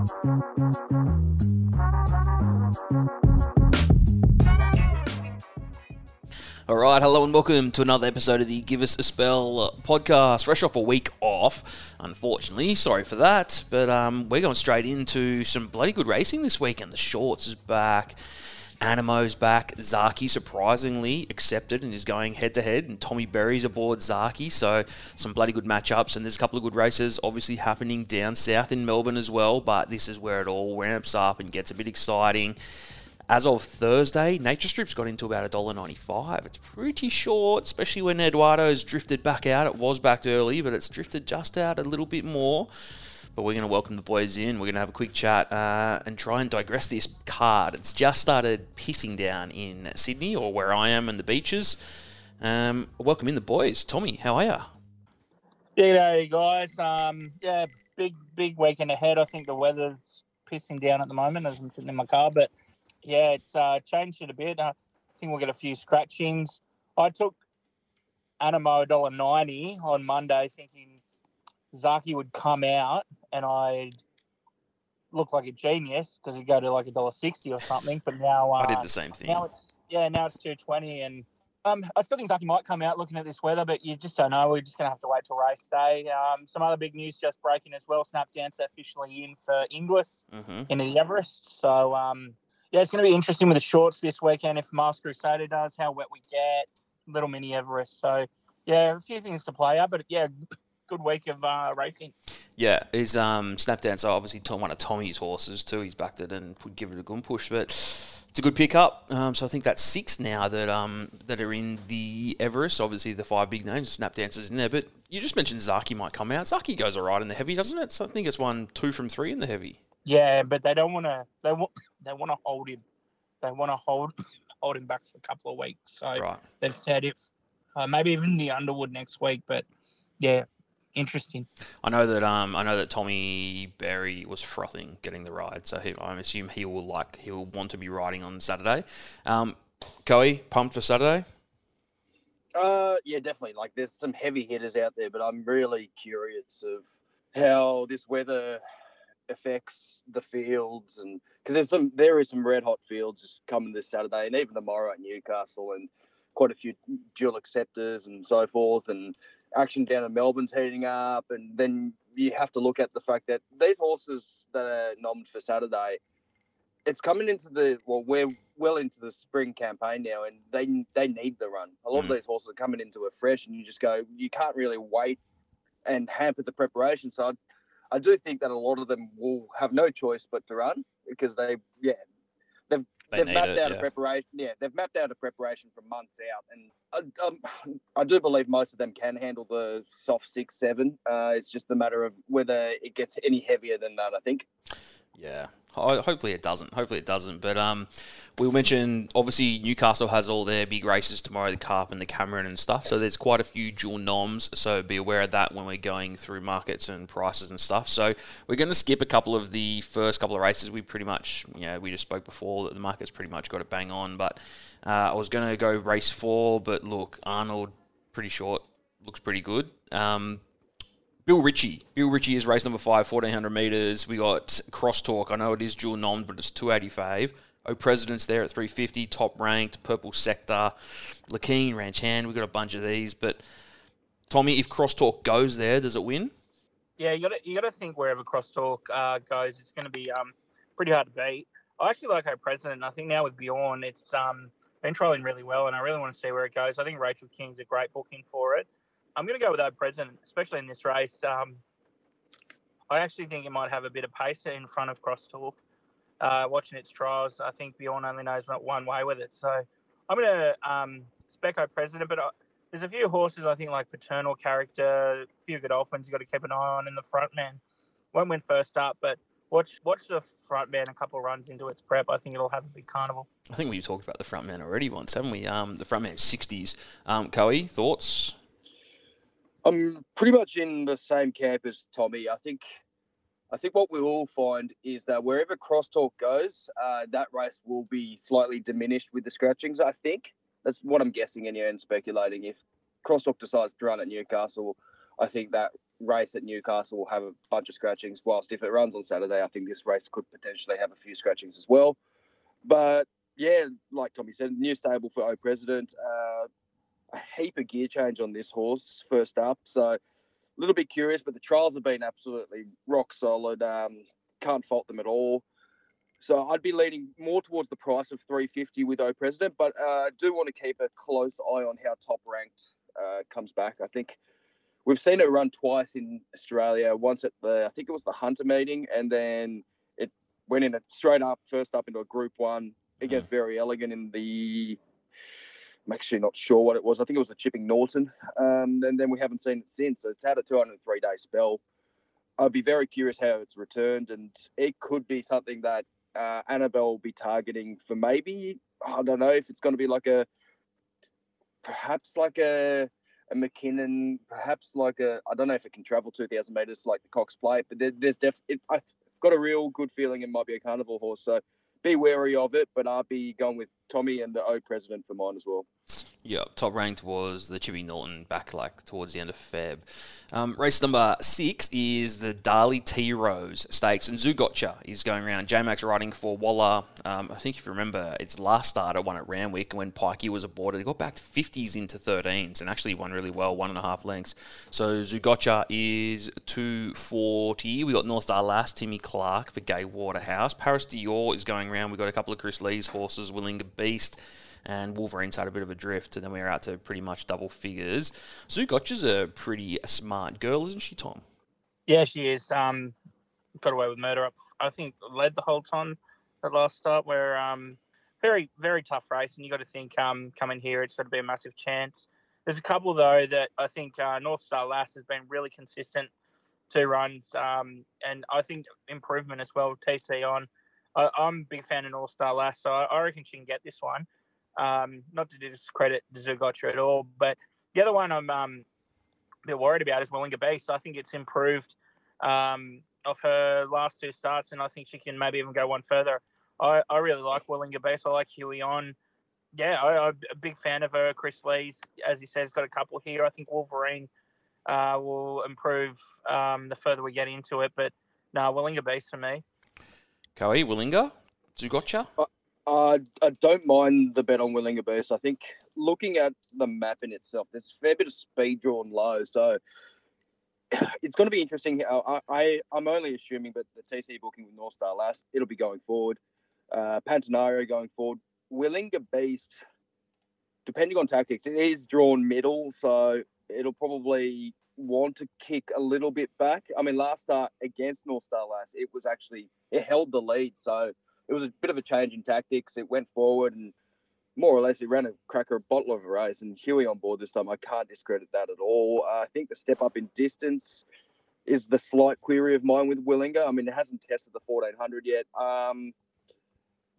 Alright, hello and welcome to another episode of the Give Us a Spell podcast. Fresh off a week off, unfortunately. Sorry for that. But we're going straight into some bloody good racing this weekend. The Shorts is back. Animo's back. Zaki surprisingly accepted and is going head-to-head. And Tommy Berry's aboard Zaki. So some bloody good matchups. And there's a couple of good races obviously happening down south in Melbourne as well. But this is where it all ramps up and gets a bit exciting. As of Thursday, Nature Strips got into about $1.95. It's pretty short, especially when Eduardo's drifted back out. It was backed early, but it's drifted just out a little bit more. But we're going to welcome the boys in. We're going to have a quick chat and try and digress this card. It's just started pissing down in Sydney, or where I am, and the beaches. Welcome in the boys. Tommy, how are you? G'day, guys. Yeah, big weekend ahead. I think the weather's pissing down at the moment as I'm sitting in my car, but yeah, it's changed it a bit. I think we'll get a few scratchings. I took Animo $1.90 on Monday thinking Zaki would come out and I'd look like a genius because he'd go to like $1.60 or something. But now I did the same thing. Now it's $2.20 and I still think Zaki might come out looking at this weather, but you just don't know. We're just going to have to wait till race day. Some other big news just breaking as well. Snapdance officially in for Inglis into the Everest. So, yeah, it's going to be interesting with the Shorts this weekend. If Mars Crusader does, how wet we get, little mini Everest. So, yeah, a few things to play out, but yeah, good week of racing. Yeah, his Snapdance are obviously one of Tommy's horses too. He's backed it and would give it a good push, but it's a good pickup. So I think that's six now that are in the Everest. Obviously, the five big names, Snapdance is in there, but you just mentioned Zaki might come out. Zaki goes all right in the heavy, doesn't it? So I think it's won 2 from 3 in the heavy. Yeah, but they don't want to. They want to hold him. They want to hold him back for a couple of weeks. So right. They've said if maybe even the Underwood next week. But yeah, interesting. I know that Tommy Berry was frothing getting the ride. So I assume he will want to be riding on Saturday. Coey, pumped for Saturday? Yeah, definitely. Like, there's some heavy hitters out there, but I'm really curious of how this weather affects the fields, and because there is some red hot fields coming this Saturday and even tomorrow at Newcastle, and quite a few dual acceptors and so forth, and action down in Melbourne's heating up. And then you have to look at the fact that these horses that are nommed for Saturday, it's coming into we're well into the spring campaign now, and they need the run. A lot of these horses are coming into it fresh, and you just go, you can't really wait and hamper the preparation. So I do think that a lot of them will have no choice but to run because they've mapped out a preparation for months out, and I do believe most of them can handle the soft 6-7. It's just a matter of whether it gets any heavier than that, I think. Yeah, hopefully it doesn't. But we mentioned, obviously, Newcastle has all their big races tomorrow, the Carp and the Cameron and stuff. So there's quite a few dual noms. So be aware of that when we're going through markets and prices and stuff. So we're going to skip a couple of the first couple of races. We pretty much, we just spoke before that the market's pretty much got it bang on. But I was going to go race 4, but look, Arnold, pretty short, looks pretty good. Bill Ritchie is race number 5, 1,400 metres. We got Crosstalk. I know it is dual nommed, but it's 285. O-President's there at 350. Top Ranked, Purple Sector, Lakeen, Ranch Hand. We've got a bunch of these. But, Tommy, if Crosstalk goes there, does it win? Yeah, you got to think wherever Crosstalk goes, it's going to be pretty hard to beat. I actually like O-President. I think now with Bjorn, it's been trialling really well, and I really want to see where it goes. I think Rachel King's a great booking for it. I'm going to go with O-President, especially in this race. I actually think it might have a bit of pace in front of Crosstalk. Watching its trials, I think Bjorn only knows one way with it. So I'm going to spec O-President, but there's a few horses, I think, like Paternal Character, a few Godolphins you've got to keep an eye on, and the Front Man. Won't win first up, but watch the Front Man a couple of runs into its prep. I think it'll have a big carnival. I think we've talked about the Front Man already once, haven't we? The Front Man's 60s. Coey, thoughts? I'm pretty much in the same camp as Tommy. I think what we will find is that wherever Crosstalk goes, that race will be slightly diminished with the scratchings, I think. That's what I'm guessing anyway and speculating. If Crosstalk decides to run at Newcastle, I think that race at Newcastle will have a bunch of scratchings, whilst if it runs on Saturday, I think this race could potentially have a few scratchings as well. But, yeah, like Tommy said, new stable for O-President. A heap of gear change on this horse first up. So a little bit curious, but the trials have been absolutely rock solid. Can't fault them at all. So I'd be leaning more towards the price of $350 with O-President, but I do want to keep a close eye on how Top Ranked comes back. I think we've seen it run twice in Australia, once at the, I think it was the Hunter meeting, and then it went in a straight up, first up into a Group 1 against Very Elegant in the, I'm actually not sure what it was. I think it was the Chipping Norton. And then we haven't seen it since. So it's had a 203-day spell. I'd be very curious how it's returned, and it could be something that Annabelle will be targeting for maybe, I don't know if it's going to be like a, perhaps like a McKinnon, perhaps like a, I don't know if it can travel 2,000 metres like the Cox Plate, but there's definitely, I've got a real good feeling it might be a carnival horse, so be wary of it, but I'll be going with Tommy and the O-President for mine as well. Yeah, Top Ranked was the Chippy Norton back like towards the end of Feb. Race number 6 is the Darley T Rose Stakes, and Zugotcha is going around. J-Max riding for Waller. I think if you remember, its last start it won at Randwick, and when Pikey was aborted, it got back to 50s into 13s and actually won really well, 1.5 lengths. So Zugotcha is $240. We got North Star Last, Timmy Clark for Gay Waterhouse. Paris Dior is going around. We got a couple of Chris Lee's horses, Willinga Beast, and Wolverine's had a bit of a drift, and then we're out to pretty much double figures. Zugotcha's a pretty smart girl, isn't she, Tom? Yeah, she is. Got away with murder up, I think, led the whole time at last start, where very, very tough race, and you got to think coming here, it's got to be a massive chance. There's a couple, though, that I think North Star Last has been really consistent, 2 runs, and I think improvement as well, TC on. I'm a big fan of North Star Last, so I reckon she can get this one. Not to discredit Zugotcha at all, but the other one I'm a bit worried about is Willinga Beast. I think it's improved off her last 2 starts, and I think she can maybe even go one further. I really like Willinga Beast. I like Huey on. Yeah, I'm a big fan of her. Chris Lee's, as he said, has got a couple here. I think Wolverine will improve the further we get into it, but no, Willinga Beast for me. Koei, Willinga, Zugotcha? I don't mind the bet on Willinga Beast. I think looking at the map in itself, there's a fair bit of speed drawn low. So it's going to be interesting. I'm only assuming, but the TC booking with North Star Last, it'll be going forward. Pantanario going forward. Willinga Beast, depending on tactics, it is drawn middle. So it'll probably want to kick a little bit back. I mean, last start against North Star Last, it was actually, it held the lead. So it was a bit of a change in tactics. It went forward and more or less it ran a cracker, a bottle of a race, and Huey on board this time. I can't discredit that at all. I think the step up in distance is the slight query of mine with Willinga. I mean, it hasn't tested the 1400 yet,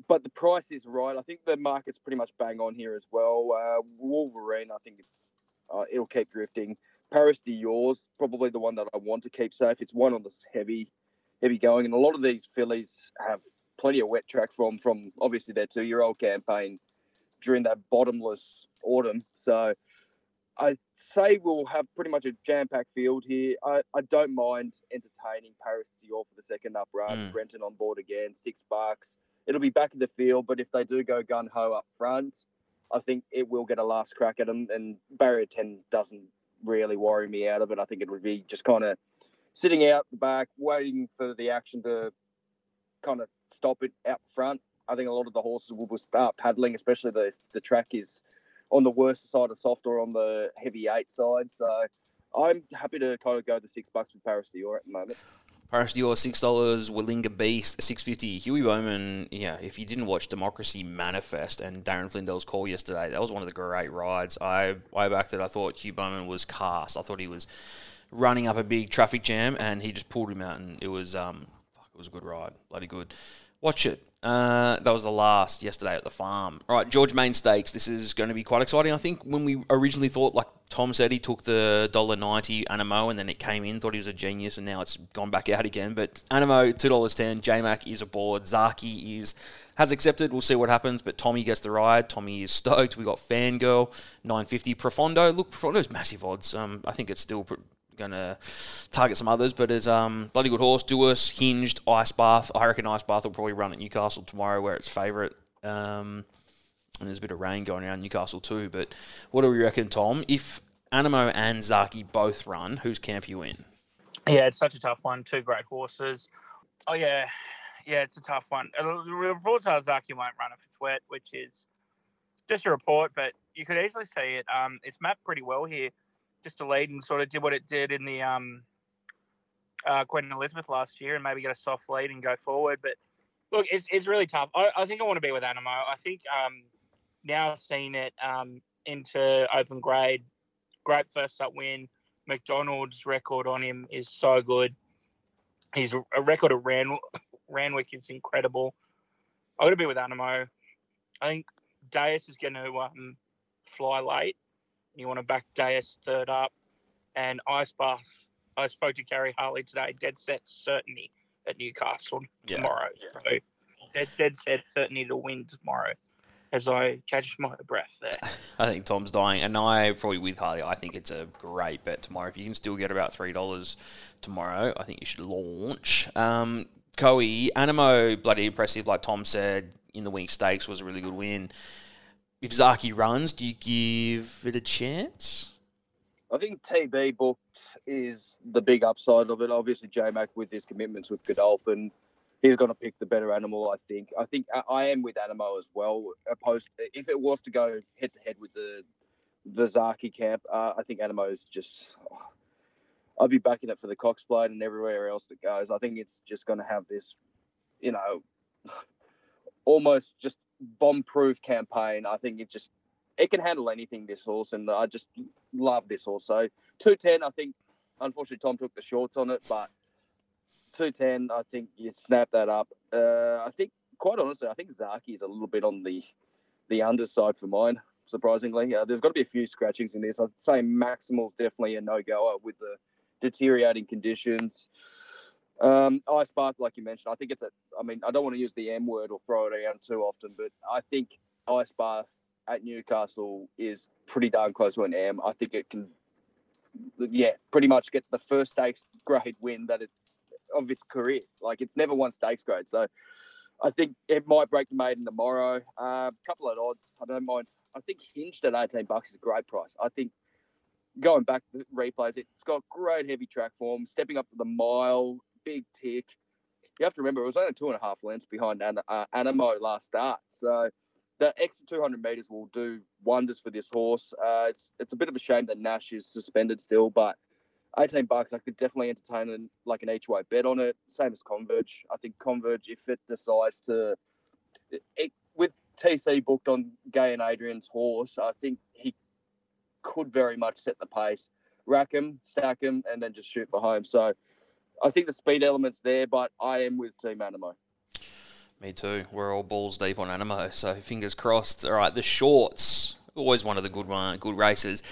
but the price is right. I think the market's pretty much bang on here as well. Wolverine, I think it'll keep drifting. Paris Dior's probably the one that I want to keep safe. It's one on this heavy going, and a lot of these fillies have plenty of wet track from obviously their 2-year-old campaign during that bottomless autumn. So I'd say we'll have pretty much a jam-packed field here. I don't mind entertaining Paris Dior for the second up run. Brenton on board again, $6. It'll be back in the field, but if they do go gung-ho up front, I think it will get a last crack at them, and barrier 10 doesn't really worry me out of it. I think it would be just kind of sitting out the back, waiting for the action to kind of stop it out front. I think a lot of the horses will start paddling, especially if the track is on the worst side of soft or on the heavy 8 side. So I'm happy to kind of go the $6 with Paris Dior at the moment. Paris Dior, $6. Willinga Beast, $6.50. Huey Bowman, yeah, if you didn't watch Democracy Manifest and Darren Flindell's call yesterday, that was one of the great rides. I backed it. I thought Huey Bowman was cast. I thought he was running up a big traffic jam, and he just pulled him out, and it was it was a good ride. Bloody good. Watch it. That was the last yesterday at the farm. All right, George Main Stakes. This is going to be quite exciting. I think when we originally thought, like Tom said, he took the $1.90 Animo, and then it came in, thought he was a genius, and now it's gone back out again. But Animo, $2.10. J-Mac is aboard. Zaki has accepted. We'll see what happens. But Tommy gets the ride. Tommy is stoked. We got Fangirl, $9.50. Profondo. Look, Profondo's massive odds. I think it's still going to target some others, but it's bloody good horse. Dewis, Hinged, Ice Bath. I reckon Ice Bath will probably run at Newcastle tomorrow where it's favourite. And there's a bit of rain going around Newcastle too. But what do we reckon, Tom? If Animo and Zaki both run, whose camp are you in? Yeah, it's such a tough one. Two great horses. Oh, yeah. Yeah, it's a tough one. The reports are Zaki won't run if it's wet, which is just a report, but you could easily see it. It's mapped pretty well here. Just a lead and sort of did what it did in the Queen Elizabeth last year and maybe get a soft lead and go forward. But, look, it's really tough. I think I want to be with Animo. I think now I've seen it into open grade. Great first-up win. McDonald's record on him is so good. His record at Randwick is incredible. I'm going to be with Animo. I think Deus is going to fly late. You want to back Deus third up. And Ice Bath, I spoke to Gary Hartley today, dead set certainty at Newcastle tomorrow. Yeah. So dead set certainty to win tomorrow as I catch my breath there. I think Tom's dying. And I probably with Hartley, I think it's a great bet tomorrow. If you can still get about $3 tomorrow, I think you should launch. Coey, Animo, bloody impressive, like Tom said, in the wing stakes was a really good win. If Zaki runs, do you give it a chance? I think TB booked is the big upside of it. Obviously, J-Mac with his commitments with Godolphin, he's going to pick the better animal, I think. I am with Animo as well. Opposed, if it was to go head-to-head with the Zaki camp, I think Animo is just... Oh, I'd be backing it for the Cox Plate and everywhere else that goes. I think it's just going to have this, you know, almost just bomb-proof campaign. I think it can handle anything, this horse, and I just love this horse. So 210, I think, unfortunately, Tom took the shorts on it, but 210, I think you snap that up. I think, quite honestly, I think Zaki is a little bit on the underside for mine, surprisingly. There's got to be a few scratchings in this. I'd say Maximal's definitely a no-goer with the deteriorating conditions. Ice Bath, like you mentioned, I think it's I don't want to use the M word or throw it around too often, but I think Ice Bath at Newcastle is pretty darn close to an M. I think it can, pretty much get the first stakes grade win that it's of its career. Like, it's never won stakes grade. So I think it might break the maiden tomorrow. Couple of odds. I don't mind. I think Hinged at $18 is a great price. I think going back to the replays, it's got great heavy track form, stepping up to the mile, big tick. You have to remember, it was only 2.5 lengths behind Animo last start. So the extra 200 metres will do wonders for this horse. It's a bit of a shame that Nash is suspended still, but $18, I could definitely entertain an each-way bet on it. Same as Converge. I think Converge, if it decides to... with TC booked on Gay and Adrian's horse, I think he could very much set the pace, rack him, stack him, and then just shoot for home. So I think the speed element's there, but I am with Team Animo. Me too. We're all balls deep on Animo, so fingers crossed. All right, the Shorts, always one of the good races.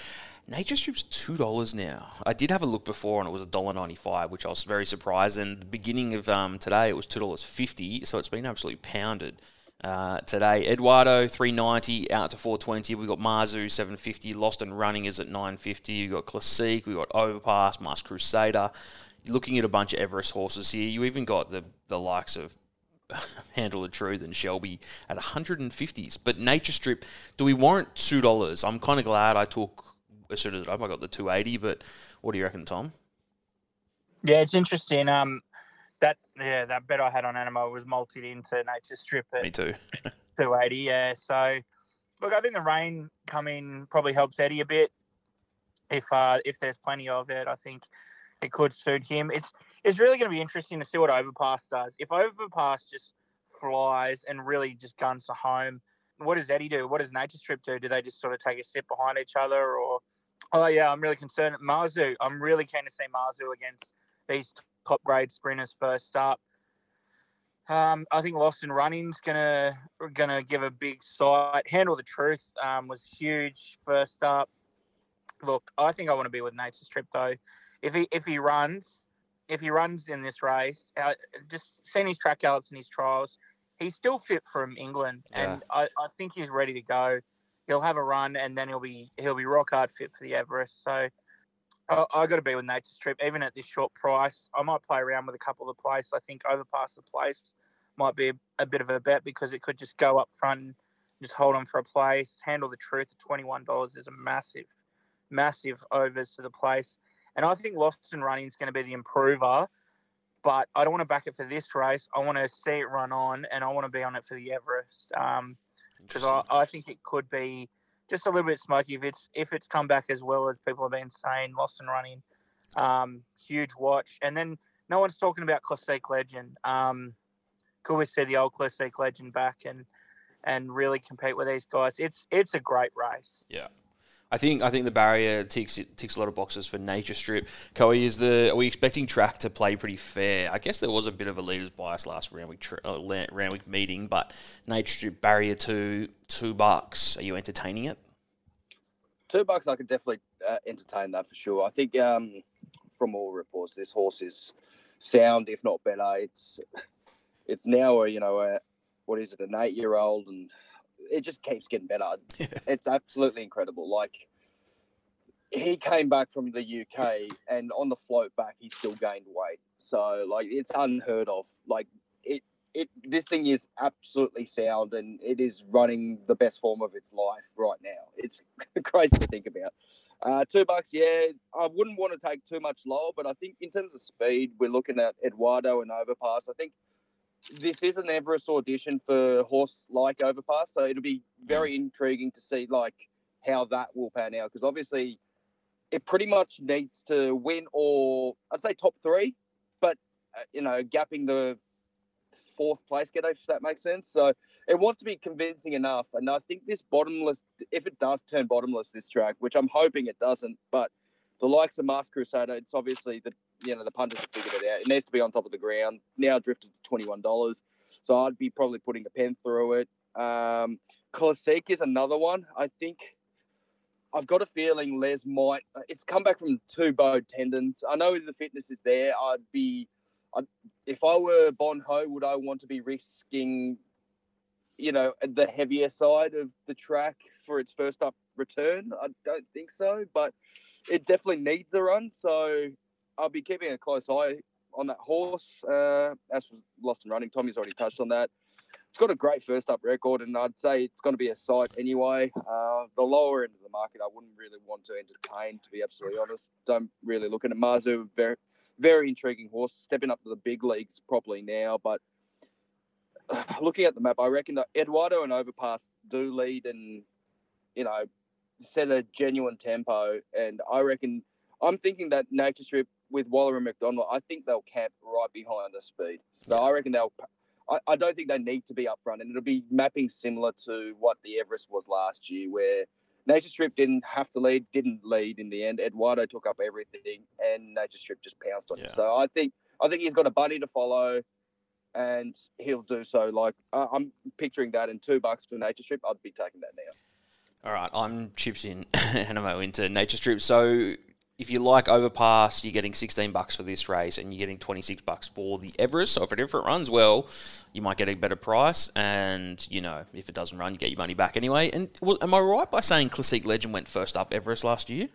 Nature Strips $2 now. I did have a look before, and it was $1.95, which I was very surprised. And the beginning of today, it was $2.50, so it's been absolutely pounded. Today, Eduardo $3.90 out to $4.20. We've got Mazu $7.50. Lost and Running is at $9.50. You've got Classic, we've got Overpass, Mars Crusader. You're looking at a bunch of Everest horses here. You even got the likes of Handle the Truth and Shelby at $150s. But Nature Strip, do we warrant $2? I'm kind of glad I took as soon as I got the $2.80. But what do you reckon, Tom? Yeah, it's interesting. That bet I had on Animo was multied into Nature Strip at Me too. 280. Yeah, so look, I think the rain coming probably helps Eddie a bit. If there's plenty of it, I think it could suit him. It's really going to be interesting to see what Overpass does. If Overpass just flies and really just guns to home, what does Eddie do? What does Nature Strip do? Do they just sort of take a step behind each other? Or I'm really concerned at Mazu. I'm really keen to see Mazu against these top grade sprinters first up. I think Lost and Running's gonna give a big sight. Handle the Truth was huge first up. Look, I think I want to be with Nature Strip though. If he runs in this race, just seeing his track gallops and his trials, he's still fit from England, and I think he's ready to go. He'll have a run, and then he'll be rock hard fit for the Everest. So I got to be with Nature Strip, even at this short price. I might play around with a couple of the places. I think Overpass the place might be a bit of a bet because it could just go up front and just hold on for a place. Handle the Truth at $21 is a massive, massive overs to the place. And I think Lost and Running is going to be the improver, but I don't want to back it for this race. I want to see it run on, and I want to be on it for the Everest because I think it could be just a little bit smoky if it's come back as well as people have been saying. Lost and Running, huge watch. And then no one's talking about Classic Legend. Could we see the old Classic Legend back and really compete with these guys? It's a great race. Yeah. I think the barrier ticks a lot of boxes for Nature Strip. Coey, are we expecting track to play pretty fair? I guess there was a bit of a leader's bias last Randwick meeting, but Nature Strip barrier to $2. Are you entertaining it? $2, I could definitely entertain that for sure. I think from all reports, this horse is sound, if not better. It's now an 8-year-old and. It just keeps getting better. It's absolutely incredible. Like, he came back from the UK and on the float back, he still gained weight. So, like, it's unheard of. Like, this thing is absolutely sound and it is running the best form of its life right now. It's crazy to think about. $2, yeah. I wouldn't want to take too much lower, but I think in terms of speed, we're looking at Eduardo and Overpass. I think this is an Everest audition for horse like Overpass, so it'll be very intriguing to see like how that will pan out because obviously it pretty much needs to win or I'd say top three, but gapping the fourth place ghetto, if that makes sense. So it wants to be convincing enough, and I think this bottomless, if it does turn bottomless this track, which I'm hoping it doesn't, but the likes of Mars Crusader, it's obviously the pundits have figured it out. It needs to be on top of the ground. Now drifted to $21. So I'd be probably putting a pen through it. Classic is another one. I think I've got a feeling Les might... It's come back from two bowed tendons. I know the fitness is there. If I were Bon Ho, would I want to be risking, the heavier side of the track for its first up return? I don't think so, but it definitely needs a run. So... I'll be keeping a close eye on that horse. As for Lost and Running, Tommy's already touched on that. It's got a great first-up record, and I'd say it's going to be a sight anyway. The lower end of the market, I wouldn't really want to entertain, to be absolutely honest. Don't really look at it. Mazu, very, very intriguing horse, stepping up to the big leagues properly now. But looking at the map, I reckon that Eduardo and Overpass do lead and, set a genuine tempo. And I reckon I'm thinking that Nature Strip, with Waller and McDonald, I think they'll camp right behind the speed. So yeah. I reckon I don't think they need to be up front, and it'll be mapping similar to what the Everest was last year, where Nature Strip didn't lead in the end. Eduardo took up everything, and Nature Strip just pounced on him. So I think he's got a bunny to follow, and he'll do so. Like I'm picturing that, and $2 for Nature Strip, I'd be taking that now. All right, I'm Chips in Animo into Nature Strip. So. If you like Overpass, you're getting $16 for this race and you're getting $26 for the Everest. So if it runs well, you might get a better price. And, if it doesn't run, you get your money back anyway. And am I right by saying Classic Legend went first up Everest last year?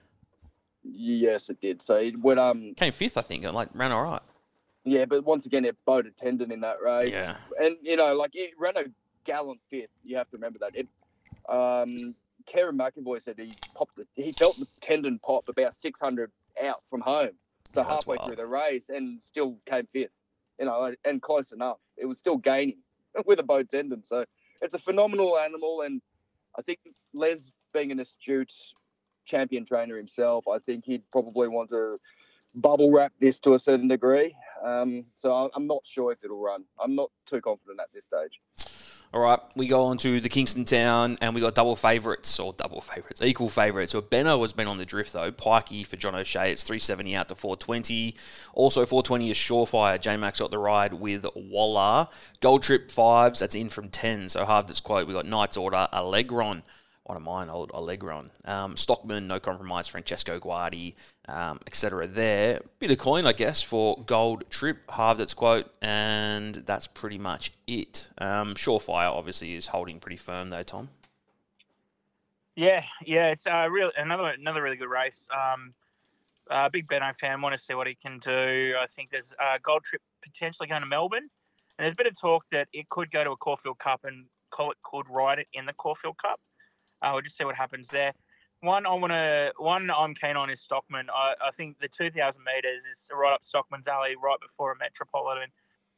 Yes, it did. So it went... Came fifth, I think, and ran all right. Yeah, but once again, it bowed a tendon in that race. Yeah. And, it ran a gallant fifth. You have to remember that. Karen McAvoy said he felt the tendon pop about 600 out from home, so halfway through the race, and still came fifth, and close enough. It was still gaining with a bowed tendon. So it's a phenomenal animal, and I think Les, being an astute champion trainer himself, I think he'd probably want to bubble wrap this to a certain degree. So I'm not sure if it'll run. I'm not too confident at this stage. All right, we go on to the Kingston Town, and we got equal favourites. So Benno has been on the drift, though. Pikey for John O'Shea, it's $370 out to $420. Also, $420 is Surefire. J-Max got the ride with Waller. Gold Trip 5s, that's in from 10. So halved its quote. We got Knight's Order, Allegron. One of mine, old Allegron. Stockman, No Compromise, Francesco Guardi, etc. there. Bit of coin, I guess, for Gold Trip, halved its quote, and that's pretty much it. Surefire, obviously, is holding pretty firm, though, Tom. Yeah, it's another really good race. Big Benno fan. Want to see what he can do. I think there's a Gold Trip potentially going to Melbourne. And there's a bit of talk that it could go to a Caulfield Cup and Collett could ride it in the Caulfield Cup. We'll just see what happens there. One I'm keen on is Stockman. I think the 2,000 metres is right up Stockman's alley, right before a Metropolitan.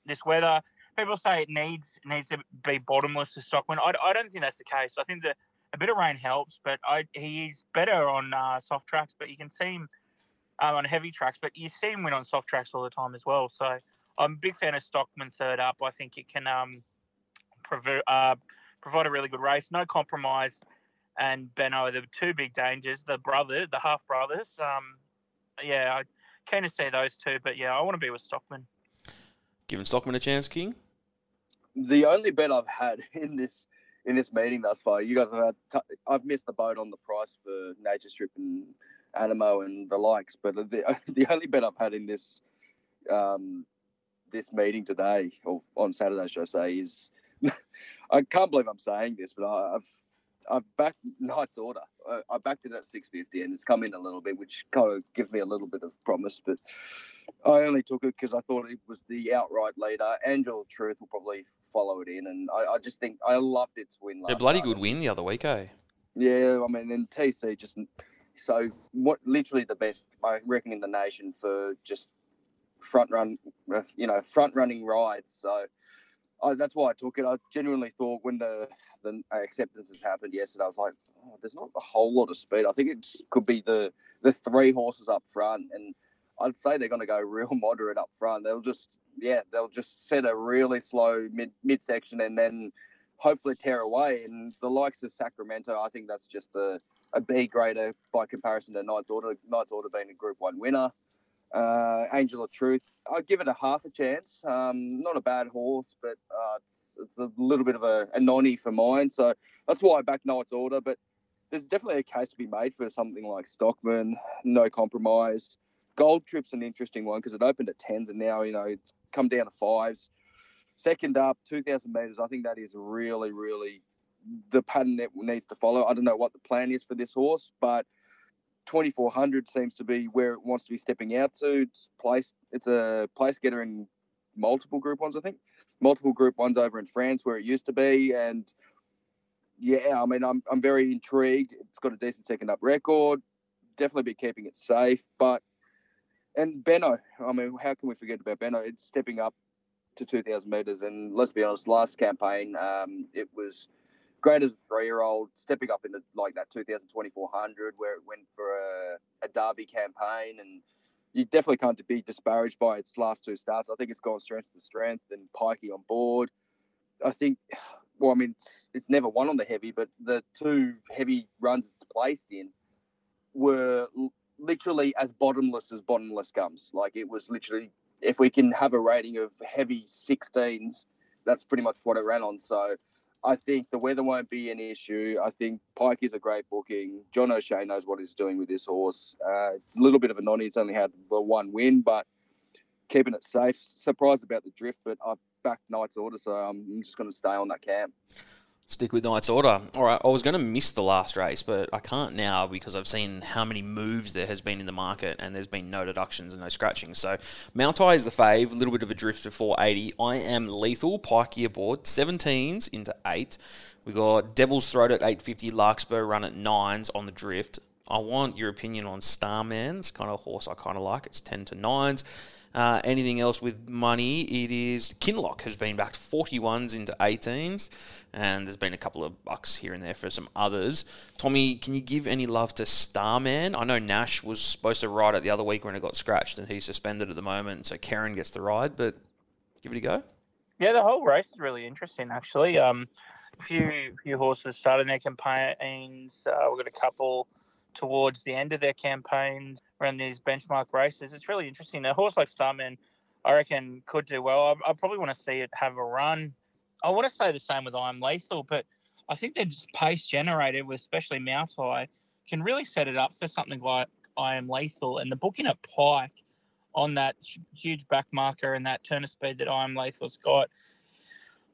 This weather, people say it needs to be bottomless for Stockman. I don't think that's the case. I think that a bit of rain helps, but he is better on soft tracks. But you can see him on heavy tracks. But you see him win on soft tracks all the time as well. So I'm a big fan of Stockman third up. I think it can provide a really good race. No Compromise and Benno, the two big dangers, the half brothers. Yeah, I keen to see those two, but yeah, I want to be with Stockman. Giving Stockman a chance, King. The only bet I've had in this meeting thus far, you guys have had. I've missed the boat on the price for Nature Strip and Animo and the likes, but the only bet I've had in this meeting today, or on Saturday, should I say, is I can't believe I'm saying this, but I've backed Knight's Order. I backed it at 650, and it's come in a little bit, which kind of gives me a little bit of promise. But I only took it because I thought it was the outright leader. Handle the Truth will probably follow it in, and I just think I loved its win. A bloody good win the other week, eh? Yeah, I mean, and TC just so what? Literally the best, I reckon, in the nation for just front running rides. So. That's why I took it. I genuinely thought when the acceptances happened yesterday, I was like, oh, there's not a whole lot of speed. I think it just could be the three horses up front, and I'd say they're going to go real moderate up front. They'll just set a really slow midsection and then hopefully tear away. And the likes of Sacramento, I think that's just a B grader by comparison to Knight's Order. Knight's Order being a Group 1 winner. Angel of Truth, I'd give it a half a chance. Not a bad horse, but it's a little bit of a nonny for mine. So that's why I back Knight's Order. But there's definitely a case to be made for something like Stockman, No Compromise. Gold Trip's an interesting one because it opened at 10s and now, it's come down to 5s. Second up, 2,000 metres. I think that is really, really the pattern it needs to follow. I don't know what the plan is for this horse, but 2400 seems to be where it wants to be stepping out to. It's a place getter in multiple Group 1s, I think. Multiple Group 1s over in France where it used to be. And, yeah, I mean, I'm very intrigued. It's got a decent second-up record. Definitely be keeping it safe. And Benno, I mean, how can we forget about Benno? It's stepping up to 2,000 metres. And let's be honest, last campaign, it was great as a 3-year-old, stepping up into like that 2,400 where it went for a derby campaign, and you definitely can't be disparaged by its last two starts. I think it's gone strength to strength, and Pikey on board. I think, well, I mean, it's never won on the heavy, but the two heavy runs it's placed in were literally as bottomless comes. Like, it was literally, if we can have a rating of heavy 16s, that's pretty much what it ran on. So I think the weather won't be an issue. I think Pike is a great booking. John O'Shea knows what he's doing with this horse. It's a little bit of a nonny. It's only had the one win, but keeping it safe. Surprised about the drift, but I've backed Knight's Order, so I'm just going to stay on that camp. Stick with Knight's Order. All right, I was going to miss the last race, but I can't now because I've seen how many moves there has been in the market, and there's been no deductions and no scratching. So Mount Eye is the fave, a little bit of a drift to 480. I am Lethal, Pikey aboard, 17s into 8. We got Devil's Throat at 850, Larkspur Run at 9s on the drift. I want your opinion on Starman. It's kind of a horse I kind of like. It's 10 to 9s. Anything else with money, it is Kinlock has been backed 41s into 18s, and there's been a couple of bucks here and there for some others. Tommy, can you give any love to Starman? I know Nash was supposed to ride it the other week when it got scratched, and he's suspended at the moment, so Karen gets the ride, but give it a go. Yeah, the whole race is really interesting, actually. A few horses started their campaigns. We've got a couple towards the end of their campaigns around these benchmark races. It's really interesting. A horse like Starman, I reckon, could do well. I probably want to see it have a run. I want to say the same with I'm Lethal, but I think they're just pace generated, especially Mount Eye, can really set it up for something like I Am Lethal. And the booking at Pike on that huge back marker and that turn of speed that I Am Lethal's got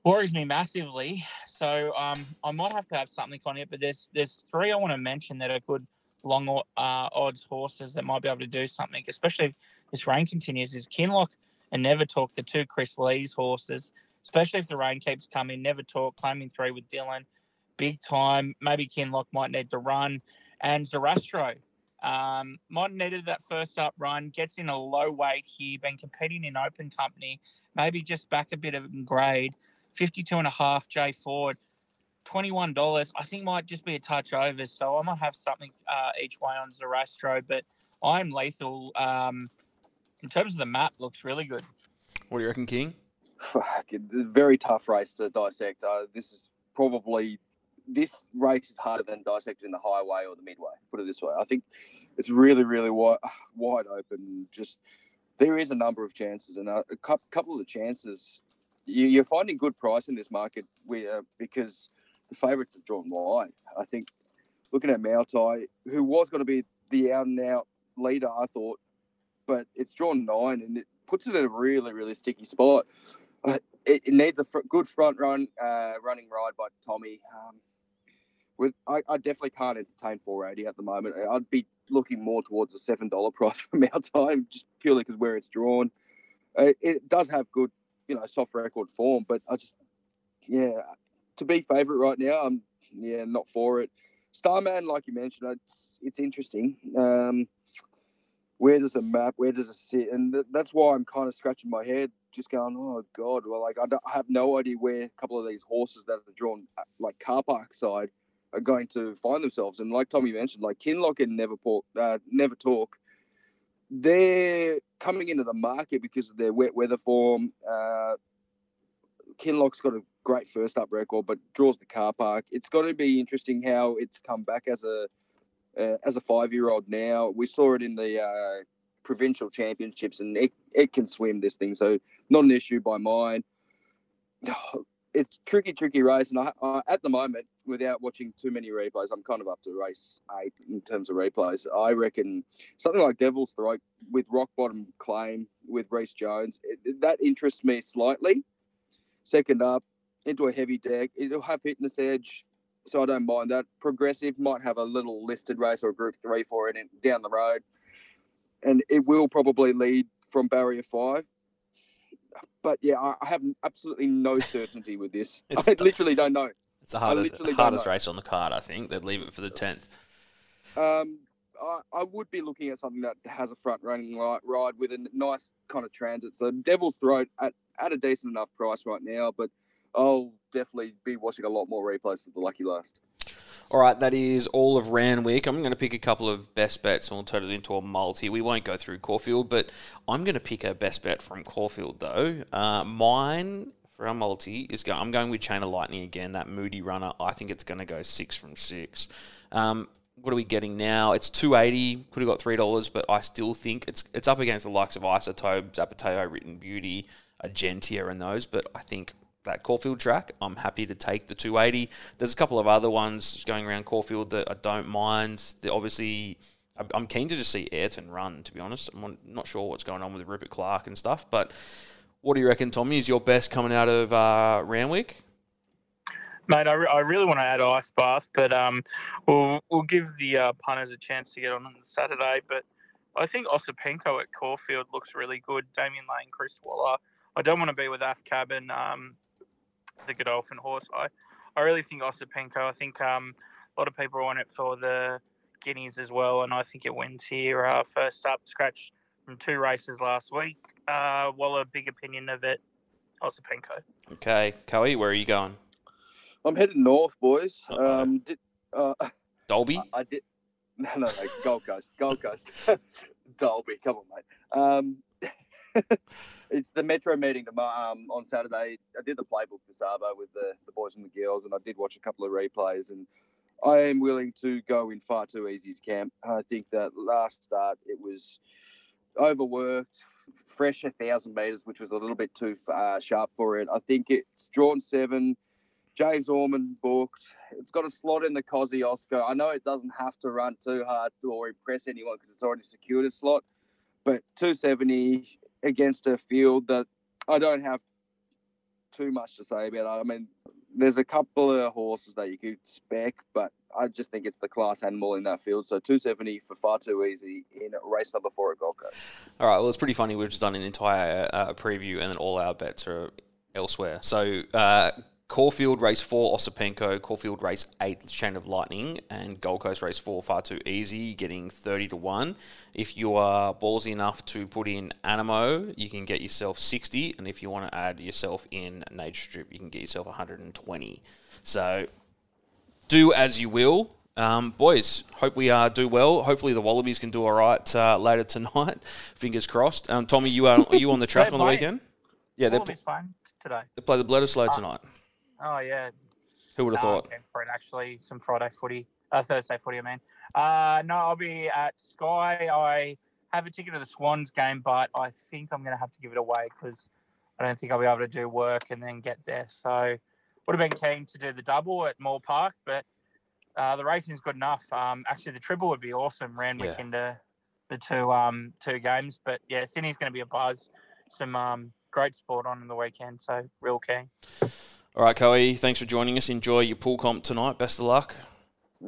worries me massively. So I might have to have something on it, but there's three I want to mention that are good long odds horses that might be able to do something, especially if this rain continues, is Kinlock and Never Talk, the two Chris Lee's horses, especially if the rain keeps coming. Never Talk, claiming three with Dylan, big time. Maybe Kinlock might need to run. And Zarastro might have needed that first up run, gets in a low weight here, been competing in open company, maybe just back a bit of grade. 52.5 Jay Ford, $21, I think might just be a touch over, so I might have something each way on Zarastro, but I'm Lethal. In terms of the map, looks really good. What do you reckon, King? Very tough race to dissect. This race is harder than dissecting the highway or the midway, put it this way. I think it's really, really wide open. Just there is a number of chances, and a couple of the chances, you're finding good price in this market because the favourites are drawn wide. I think looking at Mautai, who was going to be the out-and-out leader, I thought, but it's drawn 9, and it puts it in a really, really sticky spot. It needs a good front run, running ride by Tommy. I definitely can't entertain 480 at the moment. I'd be looking more towards a $7 price from our time, just purely because where it's drawn. It does have good, soft record form, but to be favourite right now, I'm not for it. Starman, like you mentioned, it's interesting. Where does the map? Where does it sit? And that's why I'm kind of scratching my head, just going, oh God. Well, I have no idea where a couple of these horses that are drawn like car park side are going to find themselves. And like Tommy mentioned, like Kinlock and Never Talk, they're coming into the market because of their wet weather form. Kinlock's got a great first up record, but draws the car park. It's got to be interesting how it's come back as a 5-year-old now. We saw it in the provincial championships, and it can swim, this thing, so not an issue by mine. It's tricky race, and I at the moment, without watching too many replays, I'm kind of up to race 8 in terms of replays. I reckon something like Devil's Throat with Rock Bottom Claim with Reece Jones, that interests me slightly. Second up, into a heavy deck, it'll have Fitness Edge, so I don't mind that. Progressive might have a little listed race or a Group 3 for it down the road, and it will probably lead from barrier 5. But yeah, I have absolutely no certainty with this. I literally don't know. It's the hardest race on the card, I think. They'd leave it for the 10th. I would be looking at something that has a front running ride with a nice kind of transit. So Devil's Throat at a decent enough price right now, but I'll definitely be watching a lot more replays for the lucky last. All right, that is all of Randwick. I'm going to pick a couple of best bets, and we'll turn it into a multi. We won't go through Caulfield, but I'm going to pick a best bet from Caulfield, though. Mine for our multi is I'm going with Chain of Lightning again, that Moody runner. I think it's going to go 6 from 6. What are we getting now? It's $2.80. Could have got $3, but I still think it's up against the likes of Isotope, Zapateo, Written Beauty, Argentia, and those, but I think that Caulfield track, I'm happy to take the 280. There's a couple of other ones going around Caulfield that I don't mind. They're obviously, I'm keen to just see Ayrton run, to be honest. I'm not sure what's going on with Rupert Clark and stuff, but what do you reckon, Tommy? Is your best coming out of Randwick? Mate, I really want to add Ice Bath, but we'll give the punters a chance to get on Saturday. But I think Osipenko at Caulfield looks really good. Damien Lane, Chris Waller. I don't want to be with AFCAB and the Godolphin horse. I really think Osipenko. I think a lot of people are on it for the Guineas as well, and I think it wins here. First up, scratch from 2 races last week. Waller, big opinion of it. Osipenko. Okay. Coey, where are you going? I'm headed north, boys. Dalby? I did. No. Gold Coast. Gold Coast. Dalby. Come on, mate. It's the Metro meeting tomorrow, on Saturday. I did the playbook for Sabo with the boys and the girls, and I did watch a couple of replays, and I am willing to go in Far Too Easy's camp. I think that last start, it was overworked, fresh 1,000 metres, which was a little bit too sharp for it. I think it's drawn 7. James Ormond booked. It's got a slot in the Cozzy Oscar. I know it doesn't have to run too hard or impress anyone because it's already secured a slot, but 270... against a field that I don't have too much to say about. I mean, there's a couple of horses that you could spec, but I just think it's the class animal in that field. So 270 for Far Too Easy in race number 4 at Gold Coast. All right, well, it's pretty funny. We've just done an entire preview and then all our bets are elsewhere. So Caulfield race 4, Osipenko, Caulfield race 8, Chain of Lightning, and Gold Coast race 4, Far Too Easy, getting 30 to 1. If you are ballsy enough to put in Animo, you can get yourself 60, and if you want to add yourself in Nature Strip, you can get yourself 120. So do as you will. Boys, hope we do well. Hopefully the Wallabies can do all right later tonight. Fingers crossed. Tommy, are you on the track on the weekend? Yeah, they're fine today. They play the Bledisloe tonight. Oh yeah, who would have thought? I came for it actually. Some Thursday footy. I mean, no, I'll be at Sky. I have a ticket to the Swans game, but I think I'm going to have to give it away because I don't think I'll be able to do work and then get there. So would have been keen to do the double at Moore Park, but the racing's good enough. Actually, the triple would be awesome. Randwick into the two games, but yeah, Sydney's going to be a buzz. Some great sport on in the weekend, so real keen. All right, Coe, thanks for joining us. Enjoy your pool comp tonight. Best of luck.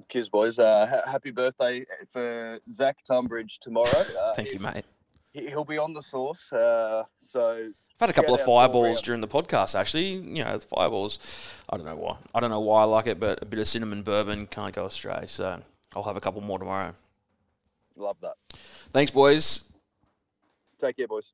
Cheers, boys. Happy birthday for Zach Tunbridge tomorrow. Thank you, mate. He'll be on the sauce. So I've had a couple of fireballs during the podcast, actually. You know, the fireballs, I don't know why. I don't know why I like it, but a bit of cinnamon bourbon can't go astray. So I'll have a couple more tomorrow. Love that. Thanks, boys. Take care, boys.